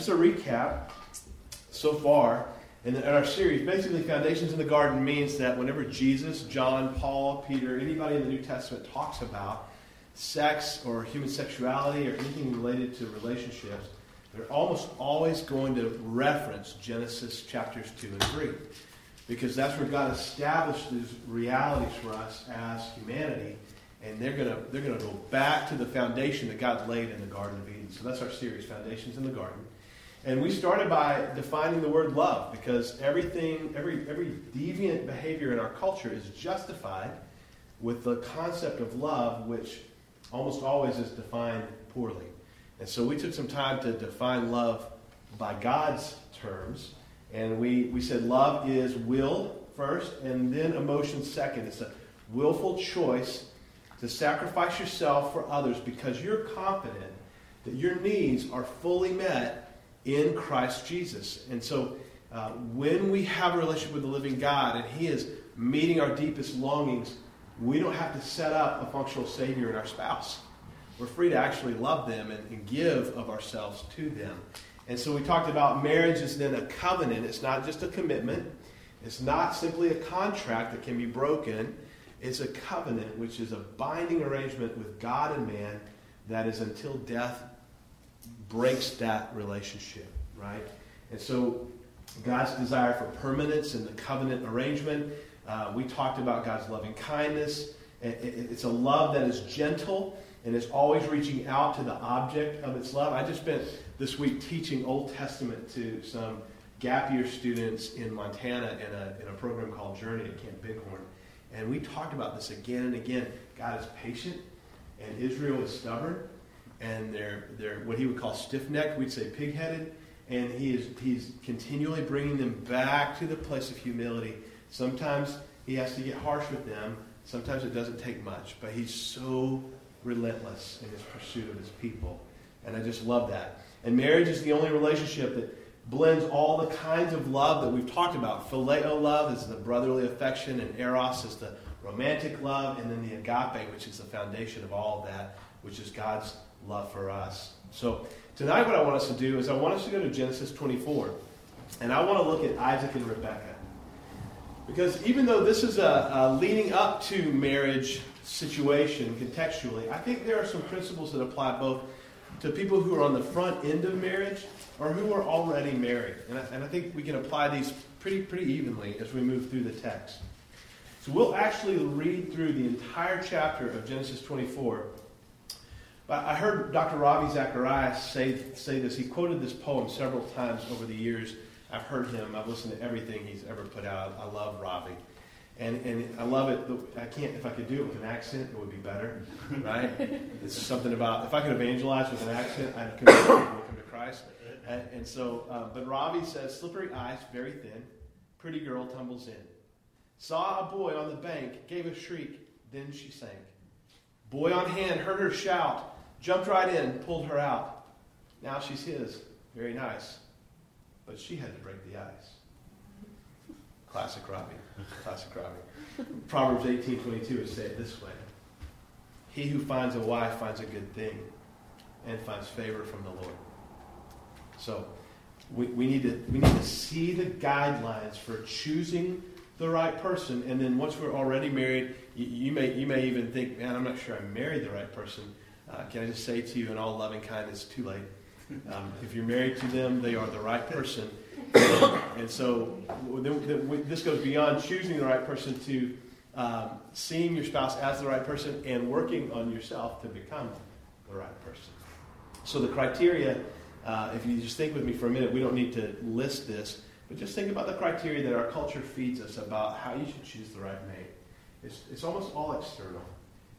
just a recap so far in our series. Basically, Foundations in the Garden means that whenever Jesus, John, Paul, Peter, anybody in the New Testament talks about sex or human sexuality or anything related to relationships, they're almost always going to reference Genesis chapters 2 and 3. Because that's where God established these realities for us as humanity. And they're going to go back to the foundation that God laid in the Garden of Eden. So that's our series, Foundations in the Garden. And we started by defining the word love, because every deviant behavior in our culture is justified with the concept of love, which almost always is defined poorly. And so we took some time to define love by God's terms. And we said love is will first and then emotion second. It's a willful choice to sacrifice yourself for others because you're confident that your needs are fully met in Christ Jesus. And so when we have a relationship with the living God and He is meeting our deepest longings, we don't have to set up a functional Savior in our spouse. We're free to actually love them and give of ourselves to them. And so we talked about marriage is then a covenant. It's not just a commitment. It's not simply a contract that can be broken. It's a covenant, which is a binding arrangement with God and man that is until death breaks that relationship, right? And so God's desire for permanence in the covenant arrangement. We talked about God's loving kindness. It's a love that is gentle and is always reaching out to the object of its love. I just spent this week teaching Old Testament to some gap year students in Montana in a program called Journey at Camp Bighorn. And we talked about this again and again. God is patient, and Israel is stubborn, and they're what he would call stiff-necked, we'd say pig-headed, and he's continually bringing them back to the place of humility. Sometimes he has to get harsh with them. Sometimes it doesn't take much, but he's so relentless in his pursuit of his people. And I just love that. And marriage is the only relationship that blends all the kinds of love that we've talked about. Phileo love is the brotherly affection, and eros is the romantic love, and then the agape, which is the foundation of all of that, which is God's love for us. So tonight what I want us to do is I want us to go to Genesis 24, and I want to look at Isaac and Rebecca. Because even though this is a leading up to marriage situation contextually, I think there are some principles that apply both to people who are on the front end of marriage or who are already married. And I think we can apply these pretty evenly as we move through the text. So we'll actually read through the entire chapter of Genesis 24. But I heard Dr. Robbie Zacharias say this. He quoted this poem several times over the years. I've heard him. I've listened to everything he's ever put out. I love Robbie. And I love it. I can't. If I could do it with an accent, it would be better, right? It's something about if I could evangelize with an accent, I'd come to Christ. And so, but Robbie says, "Slippery ice, very thin. Pretty girl tumbles in. Saw a boy on the bank, gave a shriek, then she sank. Boy on hand heard her shout, jumped right in, pulled her out. Now she's his. Very nice, but she had to break the ice." Classic Robbie. Classic Robbie. Proverbs 18:22 would say it this way. He who finds a wife finds a good thing and finds favor from the Lord. So we need to see the guidelines for choosing the right person. And then once we're already married, you may even think, man, I'm not sure I married the right person. Can I just say to you in all loving kindness, too late. If you're married to them, they are the right person. And so this goes beyond choosing the right person to seeing your spouse as the right person and working on yourself to become the right person. So the criteria, if you just think with me for a minute, we don't need to list this, but just think about the criteria that our culture feeds us about how you should choose the right mate. It's almost all external.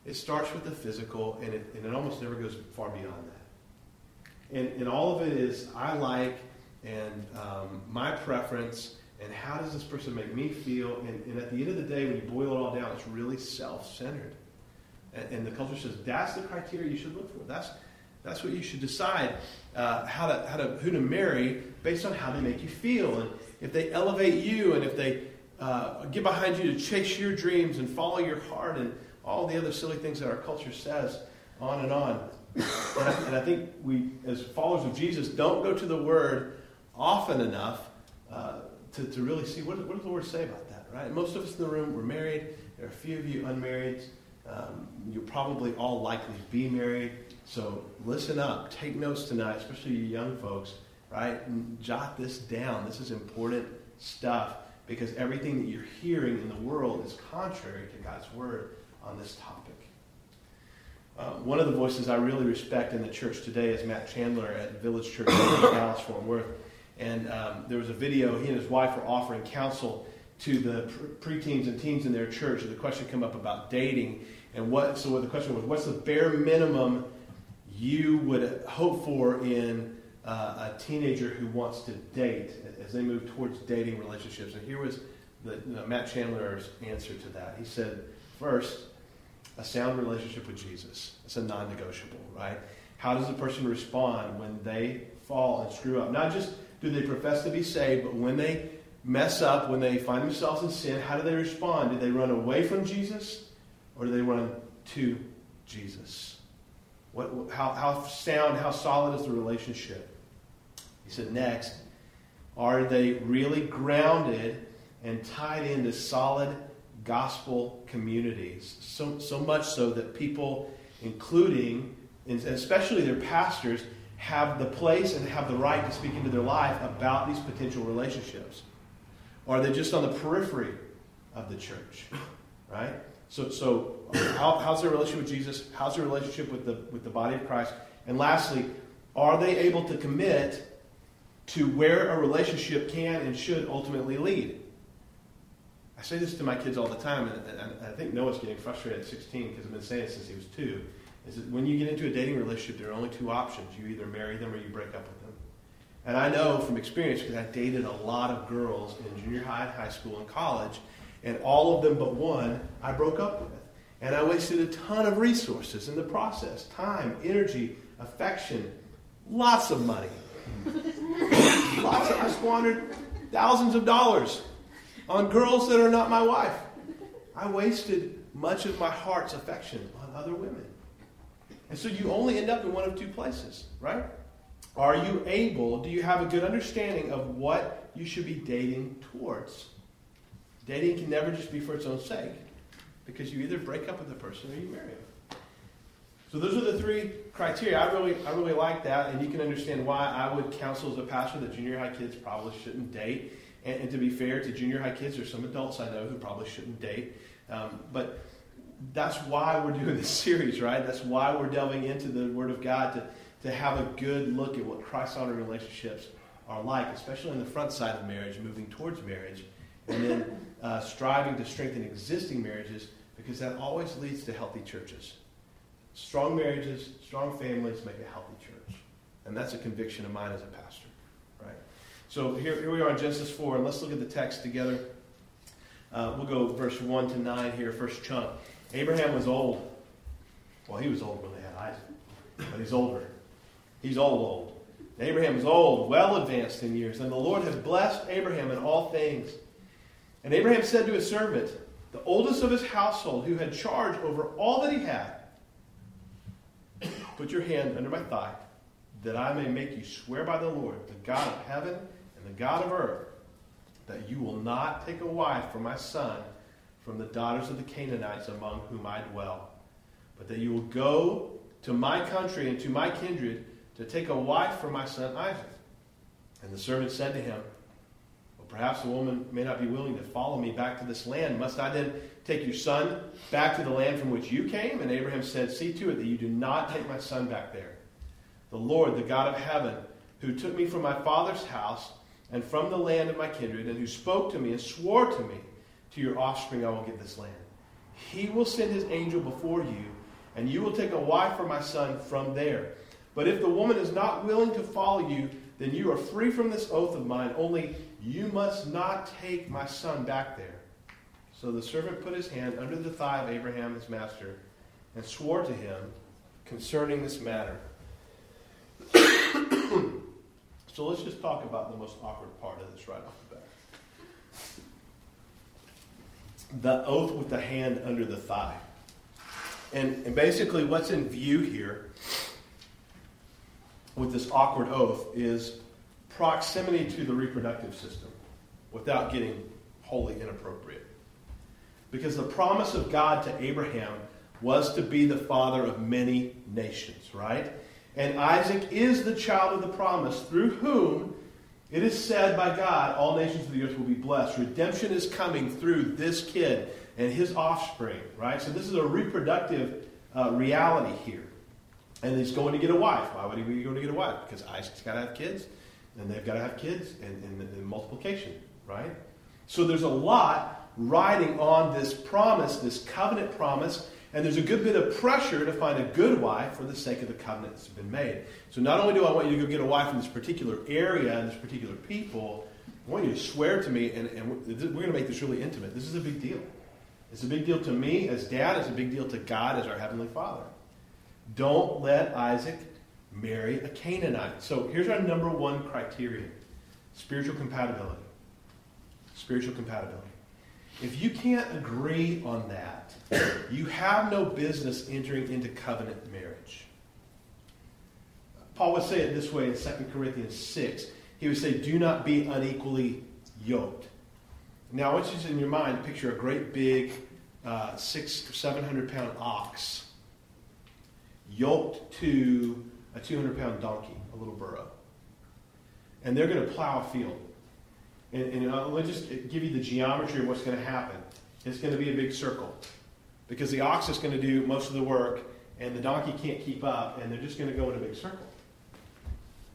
It starts with the physical, and it almost never goes far beyond that. And all of it is, I like, and my preference, and how does this person make me feel? And at the end of the day, when you boil it all down, it's really self-centered. And the culture says that's the criteria you should look for. That's what you should decide who to marry based on how they make you feel, and if they elevate you, and if they get behind you to chase your dreams and follow your heart, and all the other silly things that our culture says, on and on. And I think we, as followers of Jesus, don't go to the Word often enough to really see what does the Word say about that, right? Most of us in the room, we're married. There are a few of you unmarried. You'll probably all likely be married. So listen up. Take notes tonight, especially you young folks, right? And jot this down. This is important stuff because everything that you're hearing in the world is contrary to God's Word on this topic. One of the voices I really respect in the church today is Matt Chandler at Village Church in Dallas, Fort Worth. And there was a video. He and his wife were offering counsel to the preteens and teens in their church. The question came up about dating. So the question was, what's the bare minimum you would hope for in a teenager who wants to date as they move towards dating relationships? And here was Matt Chandler's answer to that. He said, first, a sound relationship with Jesus. It's a non-negotiable, right? How does a person respond when they fall and screw up? Not just do they profess to be saved, but when they mess up, when they find themselves in sin, how do they respond? Do they run away from Jesus, or do they run to Jesus? How sound, how solid is the relationship? He said next, are they really grounded and tied into solid gospel communities, so much so that people, including and especially their pastors, have the place and have the right to speak into their life about these potential relationships? Or are they just on the periphery of the church, right? So how's their relationship with Jesus? How's their relationship with the body of Christ? And lastly, are they able to commit to where a relationship can and should ultimately lead? I say this to my kids all the time, and I think Noah's getting frustrated at 16 because I've been saying it since he was 2, is that when you get into a dating relationship, there are only two options. You either marry them or you break up with them. And I know from experience, because I dated a lot of girls in junior high school, and college, and all of them but one I broke up with. And I wasted a ton of resources in the process, time, energy, affection, lots of money. I squandered thousands of dollars on girls that are not my wife. I wasted much of my heart's affection on other women. And so you only end up in one of two places, right? Are you able, do you have a good understanding of what you should be dating towards? Dating can never just be for its own sake, because you either break up with the person or you marry them. So those are the three criteria. I really like that, and you can understand why I would counsel as a pastor that junior high kids probably shouldn't date. And to be fair to junior high kids, there's some adults I know who probably shouldn't date. But that's why we're doing this series, right? That's why we're delving into the Word of God, to have a good look at what Christ-honored relationships are like, especially on the front side of marriage, moving towards marriage, and then striving to strengthen existing marriages, because that always leads to healthy churches. Strong marriages, strong families make a healthy church. And that's a conviction of mine as a pastor, right? So here we are in Genesis 4, and let's look at the text together. We'll go verse 1 to 9 here, first chunk. Abraham was old. Well, he was old when they had Isaac, but he's older. He's old. Abraham was old, well advanced in years, and the Lord had blessed Abraham in all things. And Abraham said to his servant, the oldest of his household, who had charge over all that he had, put your hand under my thigh, that I may make you swear by the Lord, the God of heaven and the God of earth, that you will not take a wife for my son from the daughters of the Canaanites among whom I dwell, but that you will go to my country and to my kindred to take a wife for my son Isaac. And the servant said to him, well, perhaps the woman may not be willing to follow me back to this land. Must I then take your son back to the land from which you came? And Abraham said, see to it that you do not take my son back there. The Lord, the God of heaven, who took me from my father's house and from the land of my kindred, and who spoke to me and swore to me, to your offspring I will give this land. He will send his angel before you, and you will take a wife for my son from there. But if the woman is not willing to follow you, then you are free from this oath of mine, only you must not take my son back there. So the servant put his hand under the thigh of Abraham, his master, and swore to him concerning this matter. So let's just talk about the most awkward part of this right off the bat. The oath with the hand under the thigh. And basically what's in view here with this awkward oath is proximity to the reproductive system without getting wholly inappropriate. Because the promise of God to Abraham was to be the father of many nations, right? And Isaac is the child of the promise, through whom it is said by God, all nations of the earth will be blessed. Redemption is coming through this kid and his offspring, right? So this is a reproductive reality here. And he's going to get a wife. Why would he be going to get a wife? Because Isaac's got to have kids, and they've got to have kids, and multiplication, right? So there's a lot riding on this promise, this covenant promise, and there's a good bit of pressure to find a good wife for the sake of the covenant that's been made. So not only do I want you to go get a wife in this particular area and this particular people, I want you to swear to me, and we're going to make this really intimate. This is a big deal. It's a big deal to me as dad. It's a big deal to God as our Heavenly Father. Don't let Isaac marry a Canaanite. So here's our number one criterion. Spiritual compatibility. Spiritual compatibility. If you can't agree on that, you have no business entering into covenant marriage. Paul would say it this way in 2 Corinthians 6. He would say, do not be unequally yoked. Now I want you to, in your mind, picture a great big 600 or 700 pound ox yoked to a 200 pound donkey, a little burro. And they're going to plow a field. And I'll just give you the geometry of what's going to happen. It's going to be a big circle. Because the ox is going to do most of the work, and the donkey can't keep up, and they're just going to go in a big circle.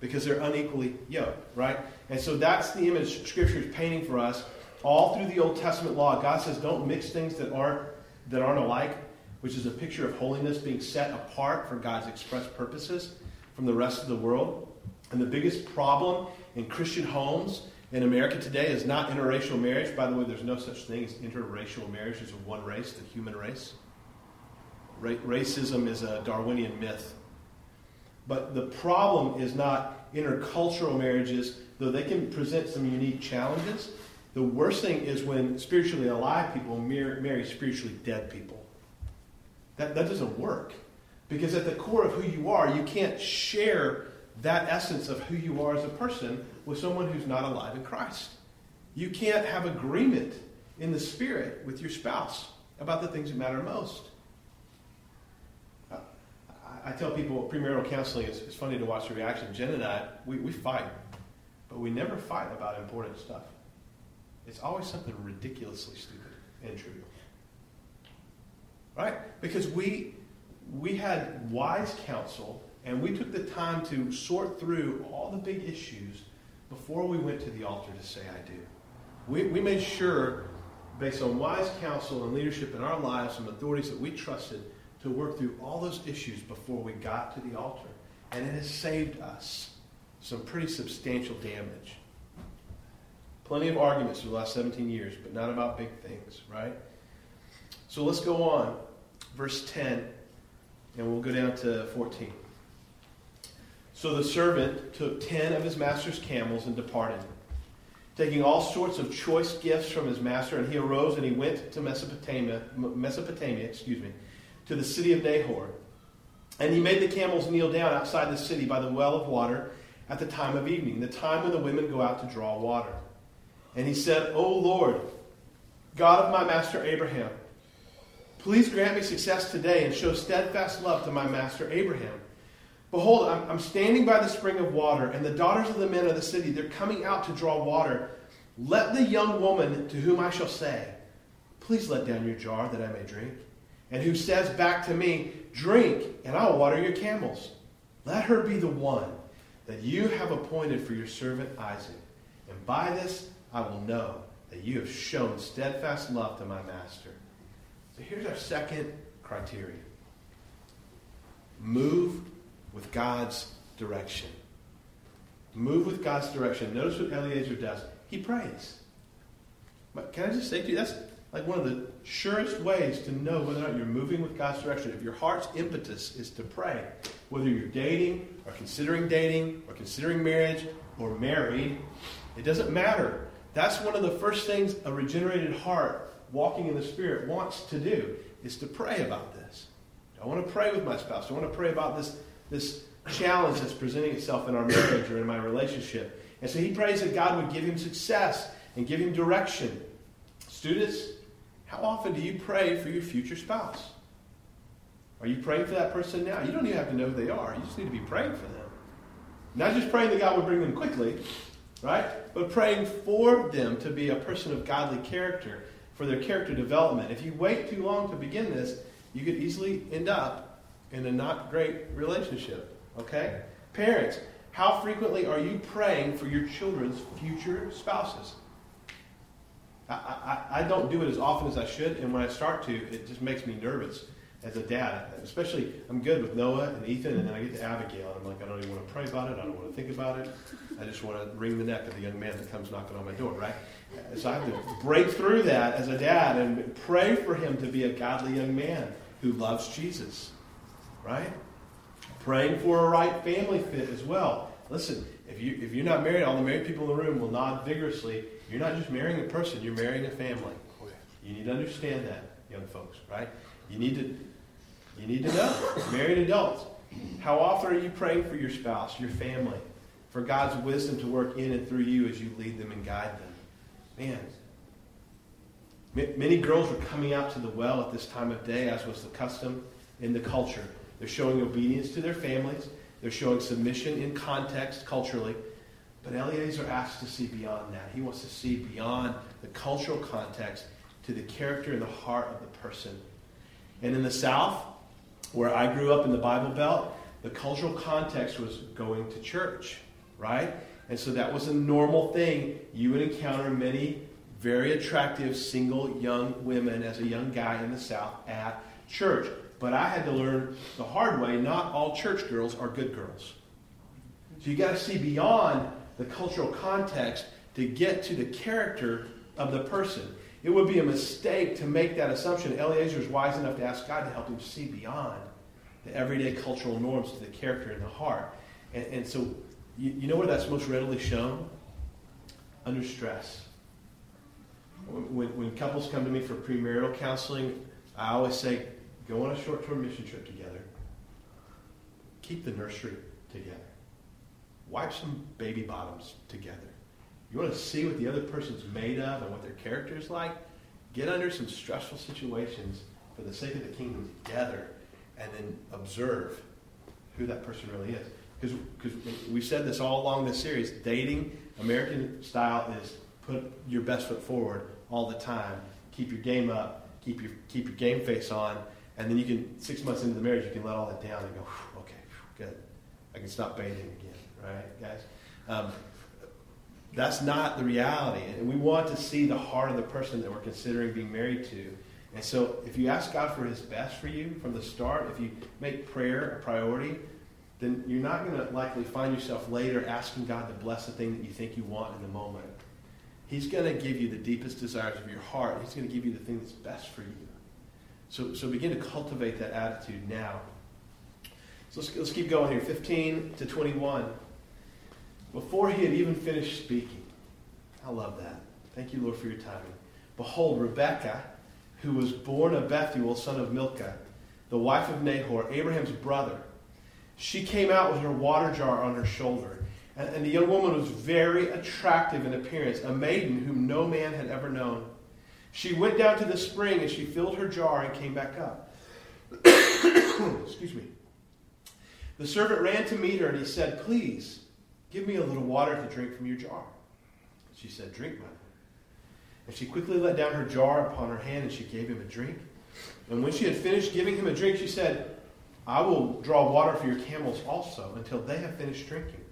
Because they're unequally yoked, right? And so that's the image Scripture is painting for us. All through the Old Testament law, God says don't mix things that aren't alike, which is a picture of holiness being set apart for God's express purposes from the rest of the world. And the biggest problem in Christian homes in America today is not interracial marriage. By the way, there's no such thing as interracial marriage. It's one race, the human race. Racism is a Darwinian myth. But the problem is not intercultural marriages, though they can present some unique challenges. The worst thing is when spiritually alive people marry spiritually dead people. That doesn't work. Because at the core of who you are, you can't share that essence of who you are as a person with someone who's not alive in Christ. You can't have agreement in the Spirit with your spouse about the things that matter most. I tell people premarital counseling, it's funny to watch the reaction. Jen and I, we fight, but we never fight about important stuff. It's always something ridiculously stupid and trivial. Right? Because we had wise counsel, and we took the time to sort through all the big issues before we went to the altar to say, I do. We made sure, based on wise counsel and leadership in our lives and authorities that we trusted, to work through all those issues before we got to the altar. And it has saved us some pretty substantial damage. Plenty of arguments for the last 17 years, but not about big things, right? So let's go on. Verse 10, and we'll go down to 14. So the servant took 10 of his master's camels and departed, taking all sorts of choice gifts from his master. And he arose and he went to Mesopotamia, to the city of Nahor. And he made the camels kneel down outside the city by the well of water at the time of evening, the time when the women go out to draw water. And he said, O Lord, God of my master Abraham, please grant me success today and show steadfast love to my master Abraham. Behold, I'm standing by the spring of water, and the daughters of the men of the city, they're coming out to draw water. Let the young woman to whom I shall say, please let down your jar that I may drink, and who says back to me, drink, and I'll water your camels. Let her be the one that you have appointed for your servant Isaac, and by this I will know that you have shown steadfast love to my master. So here's our second criterion. Move with God's direction. Move with God's direction. Notice what Eliezer does. He prays. But can I just say to you, that's like one of the surest ways to know whether or not you're moving with God's direction. If your heart's impetus is to pray, whether you're dating, or considering marriage, or married, it doesn't matter. That's one of the first things a regenerated heart, walking in the Spirit, wants to do, is to pray about this. I want to pray with my spouse. I want to pray about this challenge that's presenting itself in our marriage or in my relationship. And so he prays that God would give him success and give him direction. Students, how often do you pray for your future spouse? Are you praying for that person now? You don't even have to know who they are. You just need to be praying for them. Not just praying that God would bring them quickly, right? But praying for them to be a person of godly character, for their character development. If you wait too long to begin this, you could easily end up in a not great relationship, okay? Parents, how frequently are you praying for your children's future spouses? I don't do it as often as I should, and when I start to, it just makes me nervous as a dad. Especially, I'm good with Noah and Ethan, and then I get to Abigail, and I'm like, I don't even want to pray about it. I don't want to think about it. I just want to wring the neck of the young man that comes knocking on my door, right? So I have to break through that as a dad and pray for him to be a godly young man who loves Jesus, right? Praying for a right family fit as well. Listen, if you're not married, all the married people in the room will nod vigorously. You're not just marrying a person, you're marrying a family. You need to understand that, young folks, right? You need to know. Married adults, how often are you praying for your spouse, your family, for God's wisdom to work in and through you as you lead them and guide them? Man, many girls were coming out to the well at this time of day, as was the custom in the culture. They're showing obedience to their families. They're showing submission in context culturally. But Eliezer asks to see beyond that. He wants to see beyond the cultural context to the character and the heart of the person. And in the South, where I grew up in the Bible Belt, the cultural context was going to church, right? And so that was a normal thing. You would encounter many very attractive single young women as a young guy in the South at church. But I had to learn the hard way, not all church girls are good girls. So you got to see beyond the cultural context to get to the character of the person. It would be a mistake to make that assumption. Eliezer is wise enough to ask God to help him see beyond the everyday cultural norms to the character and the heart. And so you know where that's most readily shown? Under stress. When couples come to me for premarital counseling, I always say, go on a short-term mission trip together. Keep the nursery together. Wipe some baby bottoms together. You want to see what the other person's made of and what their character is like? Get under some stressful situations for the sake of the kingdom together, and then observe who that person really is. Because we said this all along this series, dating, American style, is put your best foot forward all the time. Keep your game up. Keep your game face on. And then you can, 6 months into the marriage, you can let all that down and go, okay, good. I can stop bathing again, right, guys? That's not the reality. And we want to see the heart of the person that we're considering being married to. And so if you ask God for his best for you from the start, if you make prayer a priority, then you're not going to likely find yourself later asking God to bless the thing that you think you want in the moment. He's going to give you the deepest desires of your heart. He's going to give you the thing that's best for you. So begin to cultivate that attitude now. So let's keep going here, 15 to 21. Before he had even finished speaking, I love that. Thank you, Lord, for your timing. Behold, Rebecca, who was born of Bethuel, son of Milcah, the wife of Nahor, Abraham's brother, she came out with her water jar on her shoulder. And the young woman was very attractive in appearance, a maiden whom no man had ever known. She went down to the spring, and she filled her jar and came back up. Excuse me. The servant ran to meet her, and he said, "Please, give me a little water to drink from your jar." She said, "Drink, my Lord." And she quickly let down her jar upon her hand, and she gave him a drink. And when she had finished giving him a drink, she said, "I will draw water for your camels also until they have finished drinking."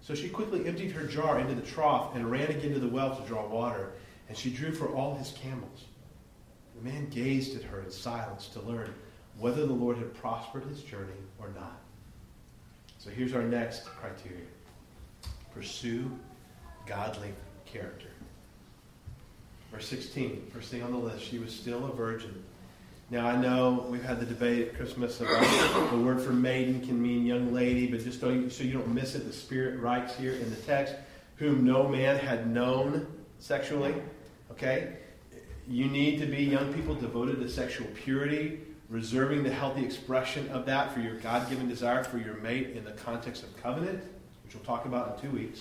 So she quickly emptied her jar into the trough and ran again to the well to draw water. And she drew for all his camels. The man gazed at her in silence to learn whether the Lord had prospered his journey or not. So here's our next criteria. Pursue godly character. Verse 16, first thing on the list, she was still a virgin. Now I know we've had the debate at Christmas about the word for maiden can mean young lady, but just so you don't miss it, the Spirit writes here in the text, whom no man had known sexually. Okay? You need to be young people devoted to sexual purity, reserving the healthy expression of that for your God-given desire for your mate in the context of covenant, which we'll talk about in 2 weeks.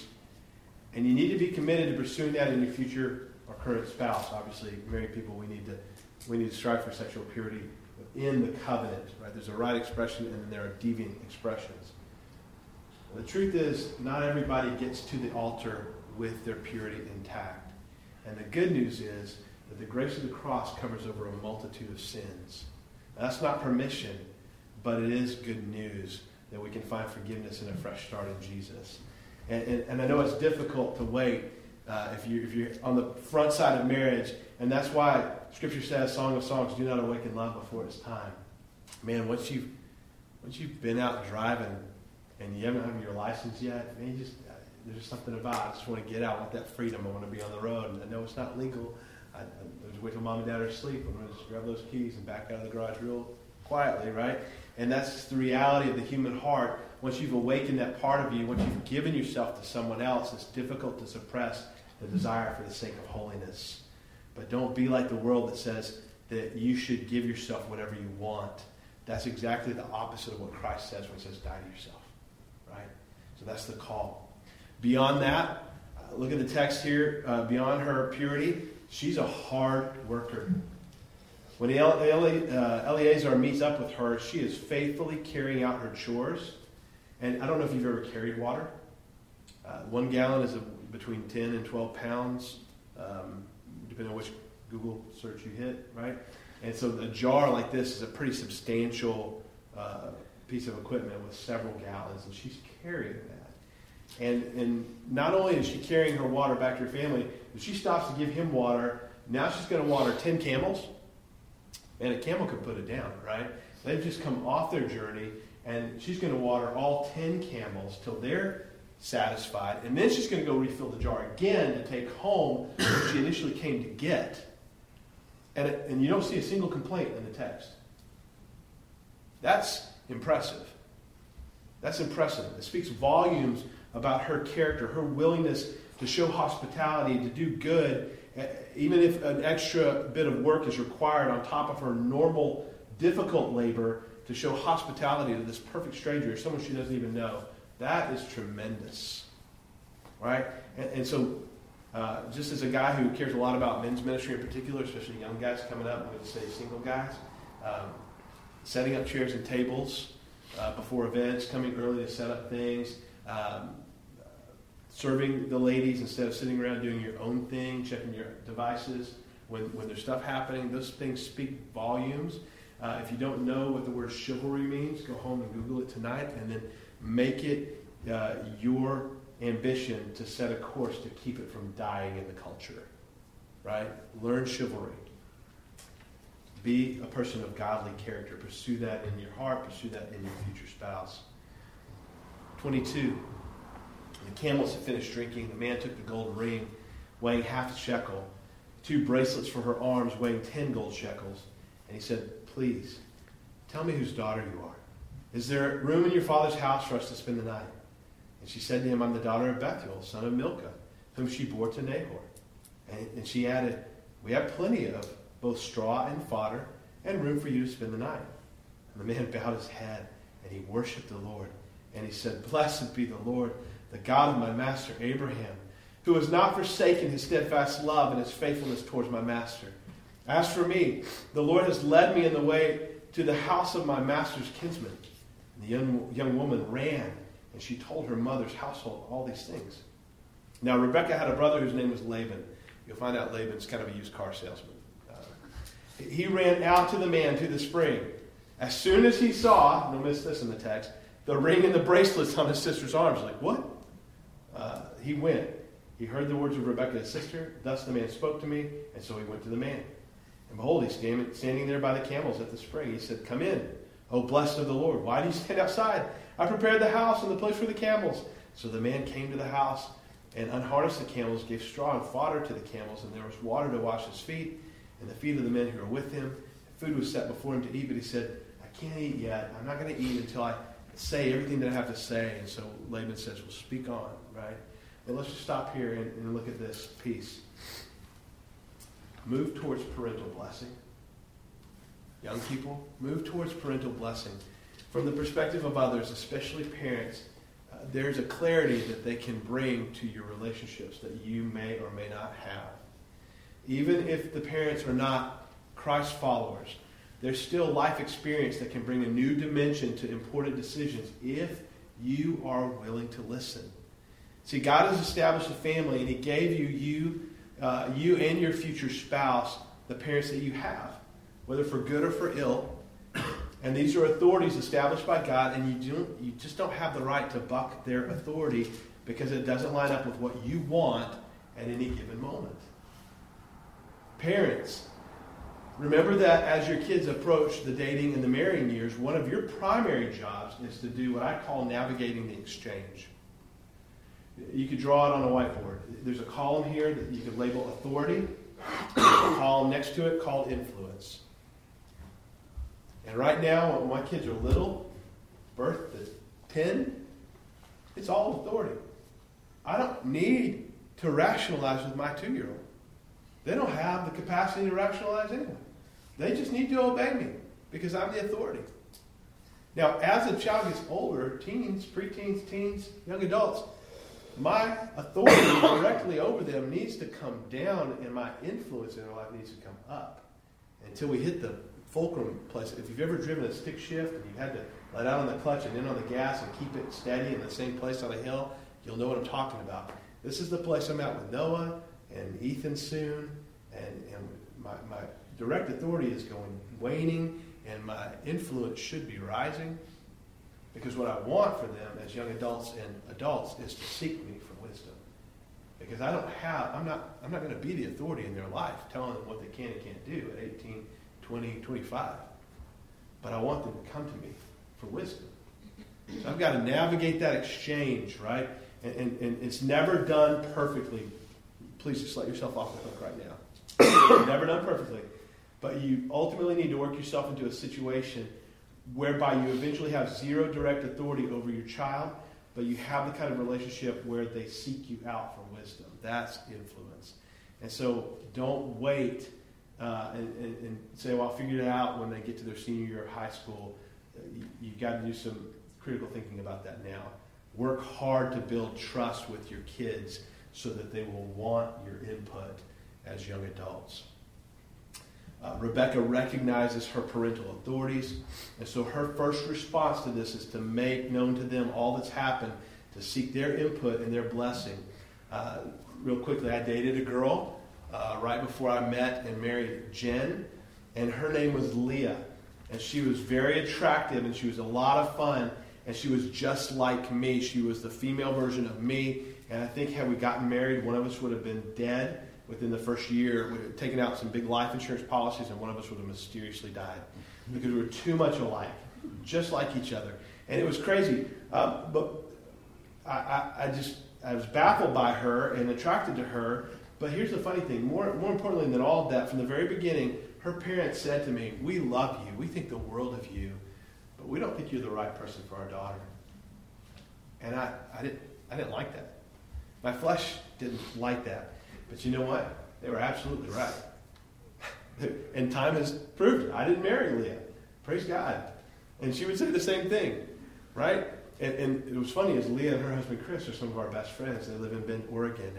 And you need to be committed to pursuing that in your future or current spouse. Obviously, married people, we need to strive for sexual purity in the covenant, right? There's a right expression, and then there are deviant expressions. The truth is, not everybody gets to the altar with their purity intact. And the good news is that the grace of the cross covers over a multitude of sins. Now, that's not permission, but it is good news that we can find forgiveness and a fresh start in Jesus. And I know it's difficult to wait if you're on the front side of marriage, and that's why Scripture says, Song of Songs, do not awaken love before it's time. Man, once you've been out driving and you haven't had your license yet, man, there's just something about it. I just want to get out. I want that freedom. I want to be on the road. And I know it's not legal. I just wait till mom and dad are asleep. I'm going to just grab those keys and back out of the garage real quietly, right? And that's just the reality of the human heart. Once you've awakened that part of you, once you've given yourself to someone else, it's difficult to suppress the desire for the sake of holiness. But don't be like the world that says that you should give yourself whatever you want. That's exactly the opposite of what Christ says when he says, die to yourself, right? So that's the call. Beyond that, look at the text here. Beyond her purity, she's a hard worker. When Eliezer meets up with her, she is faithfully carrying out her chores. And I don't know if you've ever carried water. 1 gallon is between 10 and 12 pounds, depending on which Google search you hit, right? And so a jar like this is a pretty substantial piece of equipment with several gallons, and she's carrying that. And not only is she carrying her water back to her family, but she stops to give him water. Now she's going to water 10 camels, and a camel could put it down, right? They've just come off their journey, and she's going to water all 10 camels till they're satisfied. And then she's going to go refill the jar again to take home what she initially came to get. And you don't see a single complaint in the text. That's impressive. That's impressive. It speaks volumes about her character, her willingness to show hospitality, to do good, even if an extra bit of work is required on top of her normal, difficult labor, to show hospitality to this perfect stranger, someone she doesn't even know. That is tremendous, right? And so just as a guy who cares a lot about men's ministry in particular, especially young guys coming up, I'm going to say single guys, setting up chairs and tables before events, coming early to set up things, serving the ladies instead of sitting around doing your own thing, checking your devices when there's stuff happening. Those things speak volumes. If you don't know what the word chivalry means, go home and Google it tonight, and then make it your ambition to set a course to keep it from dying in the culture, right? Learn chivalry. Be a person of godly character. Pursue that in your heart. Pursue that in your future spouse. 22, the camels had finished drinking. The man took the golden ring, weighing half a shekel, 2 bracelets for her arms, weighing 10 gold shekels, and he said, please, tell me whose daughter you are. Is there room in your father's house for us to spend the night? And she said to him, I'm the daughter of Bethuel, son of Milcah, whom she bore to Nahor. And she added, we have plenty of both straw and fodder and room for you to spend the night. And the man bowed his head, and he worshiped the Lord. And he said, blessed be the Lord, the God of my master Abraham, who has not forsaken his steadfast love and his faithfulness towards my master. As for me, the Lord has led me in the way to the house of my master's kinsman. And the young woman ran, and she told her mother's household all these things. Now, Rebecca had a brother whose name was Laban. You'll find out Laban's kind of a used car salesman. He ran out to the man to the spring. As soon as he saw, don't miss this in the text, the ring and the bracelets on his sister's arms. Like, what? He went. He heard the words of Rebecca, his sister. Thus the man spoke to me, and so he went to the man. And behold, he's standing there by the camels at the spring. He said, come in, O blessed of the Lord. Why do you stand outside? I prepared the house and the place for the camels. So the man came to the house and unharnessed the camels, gave straw and fodder to the camels, and there was water to wash his feet and the feet of the men who were with him. Food was set before him to eat, but he said, I can't eat yet. I'm not going to eat until I say everything that I have to say. And so Laban says, well, speak on, right? But let's just stop here and look at this piece. Move towards parental blessing. Young people, move towards parental blessing. From the perspective of others, especially parents, there's a clarity that they can bring to your relationships that you may or may not have. Even if the parents are not Christ followers, there's still life experience that can bring a new dimension to important decisions if you are willing to listen. See, God has established a family, and He gave you and your future spouse the parents that you have, whether for good or for ill. And these are authorities established by God, and you just don't have the right to buck their authority because it doesn't line up with what you want at any given moment. Parents, remember that as your kids approach the dating and the marrying years, one of your primary jobs is to do what I call navigating the exchange. You could draw it on a whiteboard. There's a column here that you could label authority, a column next to it called influence. And right now, when my kids are little, birth to 10, it's all authority. I don't need to rationalize with my 2-year-old. They don't have the capacity to rationalize anyway. They just need to obey me because I'm the authority. Now, as a child gets older, teens, preteens, teens, young adults, my authority directly over them needs to come down, and my influence in their life needs to come up until we hit the fulcrum place. If you've ever driven a stick shift and you've had to let out on the clutch and in on the gas and keep it steady in the same place on a hill, you'll know what I'm talking about. This is the place I'm at with Noah and Ethan soon, and my direct authority is going waning, and my influence should be rising, because what I want for them as young adults and adults is to seek me for wisdom, because I'm not going to be the authority in their life telling them what they can and can't do at 18, 20, 25, but I want them to come to me for wisdom. So I've got to navigate that exchange, right? And it's never done perfectly. Please just let yourself off the hook right now. Never done perfectly. But you ultimately need to work yourself into a situation whereby you eventually have zero direct authority over your child, but you have the kind of relationship where they seek you out for wisdom. That's influence. And so don't wait and say, well, I'll figure it out when they get to their senior year of high school. You've got to do some critical thinking about that now. Work hard to build trust with your kids so that they will want your input as young adults. Rebecca recognizes her parental authorities, and so her first response to this is to make known to them all that's happened, to seek their input and their blessing. Real quickly, I dated a girl right before I met and married Jen, and her name was Leah, and she was very attractive, and she was a lot of fun, and she was just like me. She was the female version of me. And I think had we gotten married, one of us would have been dead within the first year. We'd have taken out some big life insurance policies, and one of us would have mysteriously died because we were too much alike, just like each other. And it was crazy. But I was baffled by her and attracted to her. But here's the funny thing. More importantly than all of that, from the very beginning, her parents said to me, "We love you. We think the world of you. But we don't think you're the right person for our daughter." And I didn't like that. My flesh didn't like that. But you know what? They were absolutely right. And time has proved it. I didn't marry Leah. Praise God. And she would say the same thing, right? And it was funny, as Leah and her husband Chris are some of our best friends. They live in Bend, Oregon.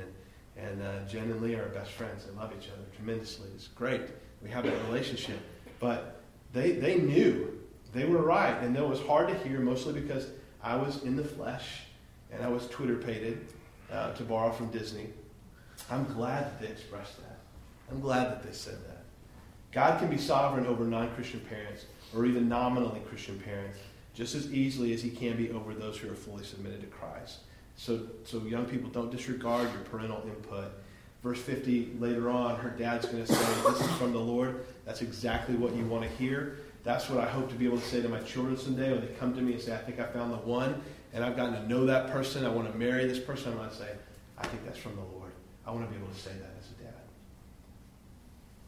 And Jen and Leah are best friends. They love each other tremendously. It's great. We have that relationship. But they knew. They were right. And that was hard to hear, mostly because I was in the flesh and I was Twitter-pated. To borrow from Disney. I'm glad that they expressed that. I'm glad that they said that. God can be sovereign over non-Christian parents or even nominally Christian parents just as easily as He can be over those who are fully submitted to Christ. So young people, don't disregard your parental input. Verse 50, later on, her dad's going to say, "This is from the Lord. That's exactly what you want to hear. That's what I hope to be able to say to my children someday when they come to me and say, I think I found the one. And I've gotten to know that person. I want to marry this person." I'm going to say, "I think that's from the Lord." I want to be able to say that as a dad.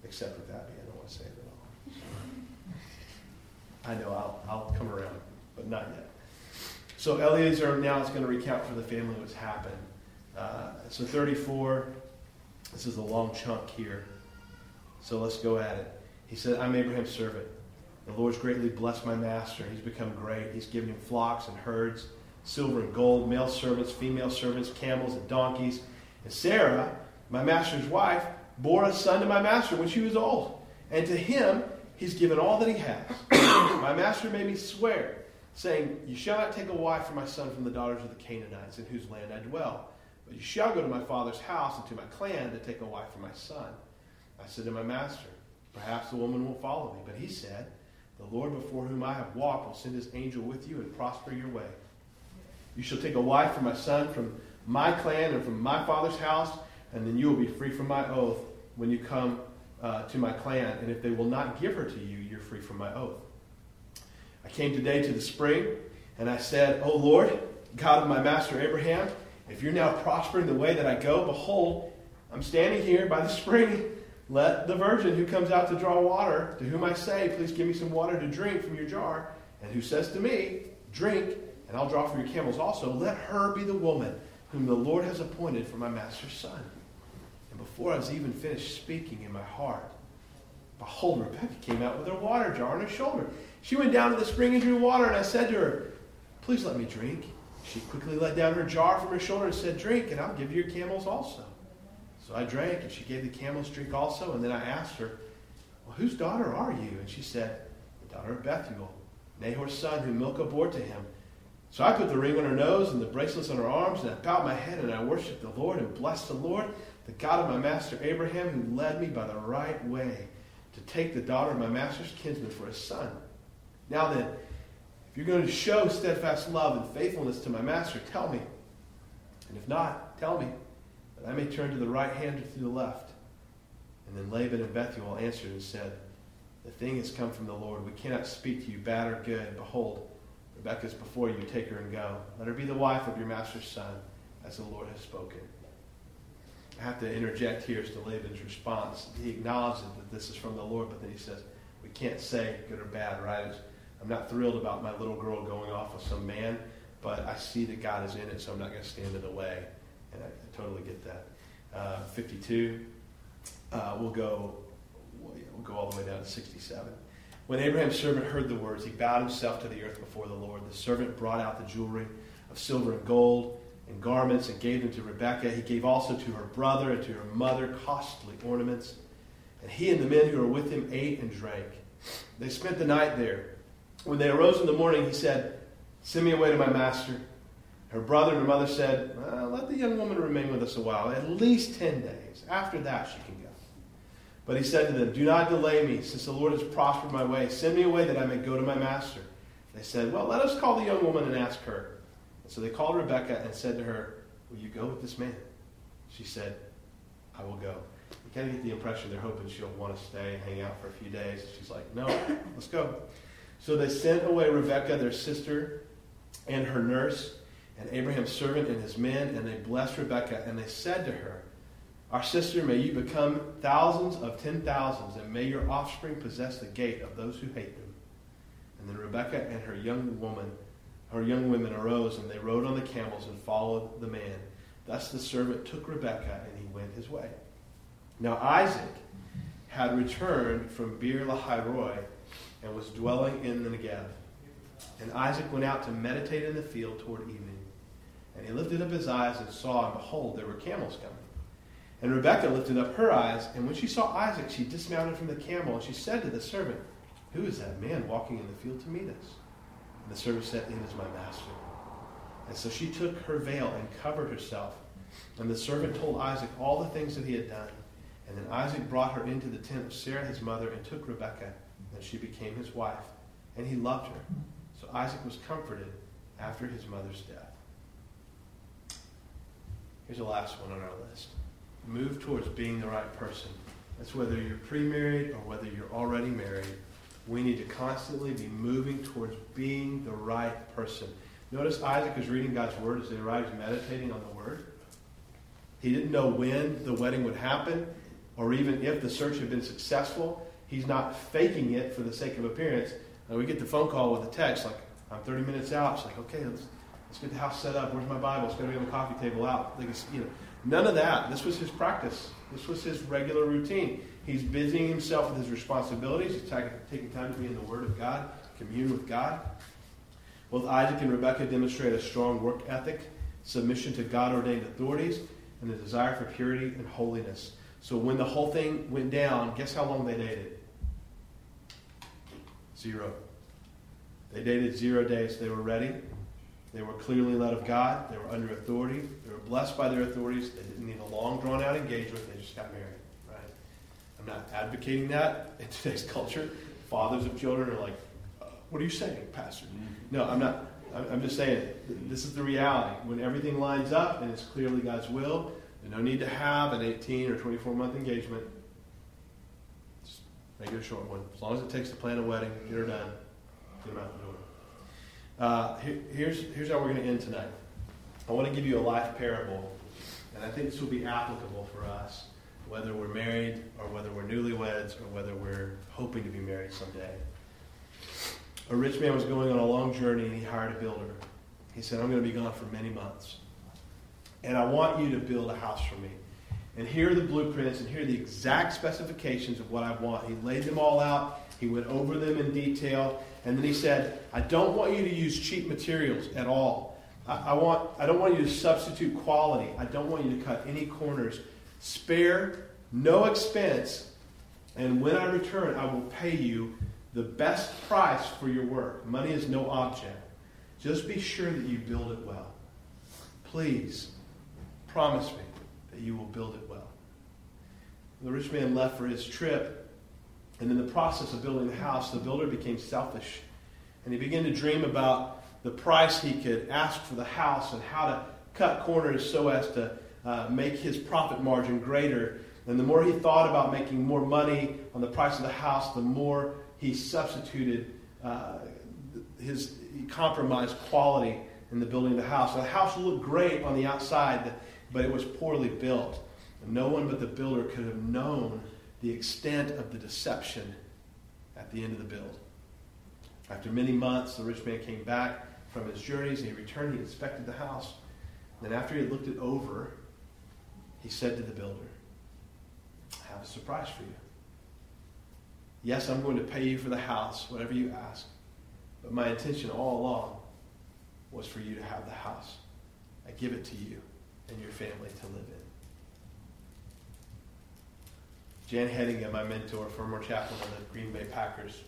Except with Abby, I don't want to say it at all. I know I'll come around, but not yet. So Eliezer now is going to recount for the family what's happened. So 34, this is a long chunk here. So let's go at it. He said, "I'm Abraham's servant. The Lord's greatly blessed my master. He's become great. He's given him flocks and herds, silver and gold, male servants, female servants, camels and donkeys. And Sarah, my master's wife, bore a son to my master when she was old. And to him, he's given all that he has. My master made me swear, saying, you shall not take a wife for my son from the daughters of the Canaanites in whose land I dwell. But you shall go to my father's house and to my clan to take a wife for my son. I said to my master, perhaps the woman will follow me. But he said, the Lord before whom I have walked will send his angel with you and prosper your way. You shall take a wife for my son from my clan and from my father's house, and then you will be free from my oath when you come to my clan. And if they will not give her to you, you're free from my oath. I came today to the spring, and I said, O Lord, God of my master Abraham, if you're now prospering the way that I go, behold, I'm standing here by the spring. Let the virgin who comes out to draw water, to whom I say, please give me some water to drink from your jar, and who says to me, drink, and I'll draw from your camels also, let her be the woman whom the Lord has appointed for my master's son. And before I was even finished speaking in my heart, behold, Rebecca came out with her water jar on her shoulder. She went down to the spring and drew water, and I said to her, please let me drink. She quickly let down her jar from her shoulder and said, drink, and I'll give you your camels also. So I drank, and she gave the camels drink also. And then I asked her, well, whose daughter are you? And she said, the daughter of Bethuel, Nahor's son, whom Milcah bore to him. So I put the ring on her nose and the bracelets on her arms, and I bowed my head, and I worshiped the Lord and blessed the Lord, the God of my master Abraham, who led me by the right way to take the daughter of my master's kinsman for his son. Now then, if you're going to show steadfast love and faithfulness to my master, tell me. And if not, tell me, that I may turn to the right hand or to the left. And then Laban and Bethuel answered and said, the thing has come from the Lord. We cannot speak to you bad or good. Behold, Rebekah is before you. Take her and go. Let her be the wife of your master's son, as the Lord has spoken. I have to interject here as to Laban's response. He acknowledges that this is from the Lord, but then he says, we can't say good or bad, right? I'm not thrilled about my little girl going off with some man, but I see that God is in it, so I'm not going to stand in the way. And I totally get that. 52. We'll go all the way down to 67. When Abraham's servant heard the words, he bowed himself to the earth before the Lord. The servant brought out the jewelry of silver and gold and garments and gave them to Rebekah. He gave also to her brother and to her mother costly ornaments. And he and the men who were with him ate and drank. They spent the night there. When they arose in the morning, he said, send me away to my master. Her brother and her mother said, let the young woman remain with us a while, at least 10 days. After that, she can go. But he said to them, do not delay me, since the Lord has prospered my way. Send me away that I may go to my master. They said, well, let us call the young woman and ask her. And so they called Rebekah and said to her, will you go with this man? She said, I will go. You kind of get the impression they're hoping she'll want to stay and hang out for a few days. She's like, no, let's go. So they sent away Rebekah, their sister, and her nurse, and Abraham's servant and his men, and they blessed Rebekah, and they said to her, our sister, may you become thousands of 10,000s, and may your offspring possess the gate of those who hate them. And then Rebekah and her young women arose, and they rode on the camels and followed the man. Thus the servant took Rebekah, and he went his way. Now Isaac had returned from Beer Lahairoi and was dwelling in the Negev. And Isaac went out to meditate in the field toward evening. And he lifted up his eyes and saw, and behold, there were camels coming. And Rebekah lifted up her eyes, and when she saw Isaac, she dismounted from the camel, and she said to the servant, who is that man walking in the field to meet us? And the servant said, it is my master. And so she took her veil and covered herself. And the servant told Isaac all the things that he had done. And then Isaac brought her into the tent of Sarah his mother, and took Rebekah, and she became his wife. And he loved her. So Isaac was comforted after his mother's death. Here's the last one on our list. Move towards being the right person. That's whether you're pre-married or whether you're already married. We need to constantly be moving towards being the right person. Notice Isaac is reading God's word as they arrived, meditating on the word. He didn't know when the wedding would happen or even if the search had been successful. He's not faking it for the sake of appearance. And we get the phone call with a text, like, I'm 30 minutes out. It's like, okay, let's get the house set up. Where's my Bible? It's going to be on the coffee table out. Like, you know, None of that. This was his practice. This was his regular routine. He's busying himself with his responsibilities. He's taking time to be in the Word of God, commune with God. Both Isaac and Rebecca demonstrate a strong work ethic, submission to God-ordained authorities, and a desire for purity and holiness. So when the whole thing went down, guess how long they dated? 0. They dated 0 days. They were ready. They were clearly led of God. They were under authority. They were blessed by their authorities. They didn't need a long, drawn-out engagement. They just got married. Right? I'm not advocating that in today's culture. Fathers of children are like, what are you saying, Pastor? No, I'm not. I'm just saying this is the reality. When everything lines up and it's clearly God's will, there's no need to have an 18 or 24-month engagement. Just make it a short one. As long as it takes to plan a wedding, get her done. Get them out the door. Here's how we're going to end tonight. I want to give you a life parable, and I think this will be applicable for us, whether we're married or whether we're newlyweds or whether we're hoping to be married someday. A rich man was going on a long journey, and he hired a builder. He said, I'm going to be gone for many months, and I want you to build a house for me. And here are the blueprints, and here are the exact specifications of what I want. He laid them all out. He went over them in detail. And then he said, I don't want you to use cheap materials at all. I don't want you to substitute quality. I don't want you to cut any corners. Spare no expense, and when I return, I will pay you the best price for your work. Money is no object. Just be sure that you build it well. Please, promise me that you will build it well. The rich man left for his trip. And in the process of building the house, the builder became selfish. And he began to dream about the price he could ask for the house and how to cut corners so as to make his profit margin greater. And the more he thought about making more money on the price of the house, the more he substituted his compromised quality in the building of the house. So the house looked great on the outside, but it was poorly built. And no one but the builder could have known the extent of the deception at the end of the build. After many months, the rich man came back from his journeys, and he returned, he inspected the house. Then after he had looked it over, he said to the builder, I have a surprise for you. Yes, I'm going to pay you for the house, whatever you ask, but my intention all along was for you to have the house. I give it to you and your family to live in. Jan Hedinga, my mentor, former chaplain of the Green Bay Packers,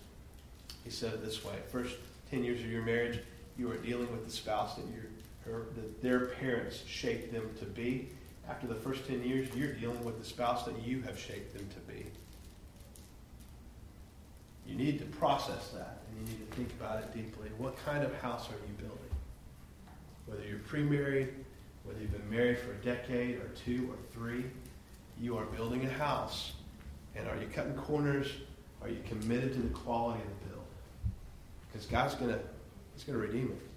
he said it this way. First 10 years of your marriage, you are dealing with the spouse that their parents shaped them to be. After the first 10 years, you're dealing with the spouse that you have shaped them to be. You need to process that, and you need to think about it deeply. What kind of house are you building? Whether you're pre-married, whether you've been married for a decade or 2 or 3, you are building a house. And are you cutting corners? Are you committed to the quality of the build? Because God's going to redeem it.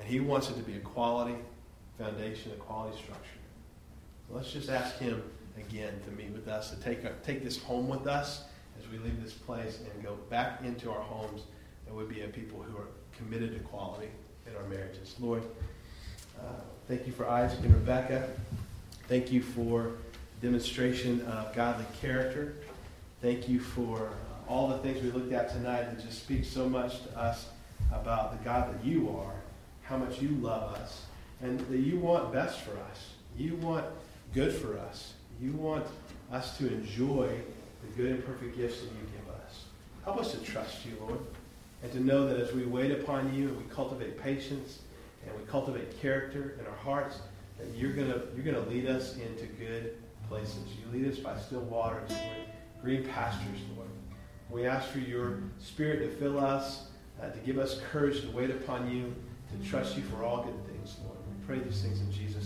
And he wants it to be a quality foundation, a quality structure. So let's just ask him again to meet with us, to take this home with us as we leave this place and go back into our homes, and we'll be a people who are committed to quality in our marriages. Lord, thank you for Isaac and Rebecca. Thank you for demonstration of godly character. Thank you for all the things we looked at tonight that just speak so much to us about the God that you are, how much you love us, and that you want best for us. You want good for us. You want us to enjoy the good and perfect gifts that you give us. Help us to trust you, Lord, and to know that as we wait upon you and we cultivate patience and we cultivate character in our hearts, that you're going to lead us into good places. You lead us by still waters, Lord, green pastures, Lord. We ask for your Spirit to fill us, to give us courage to wait upon you, to trust you for all good things, Lord. We pray these things in Jesus' name.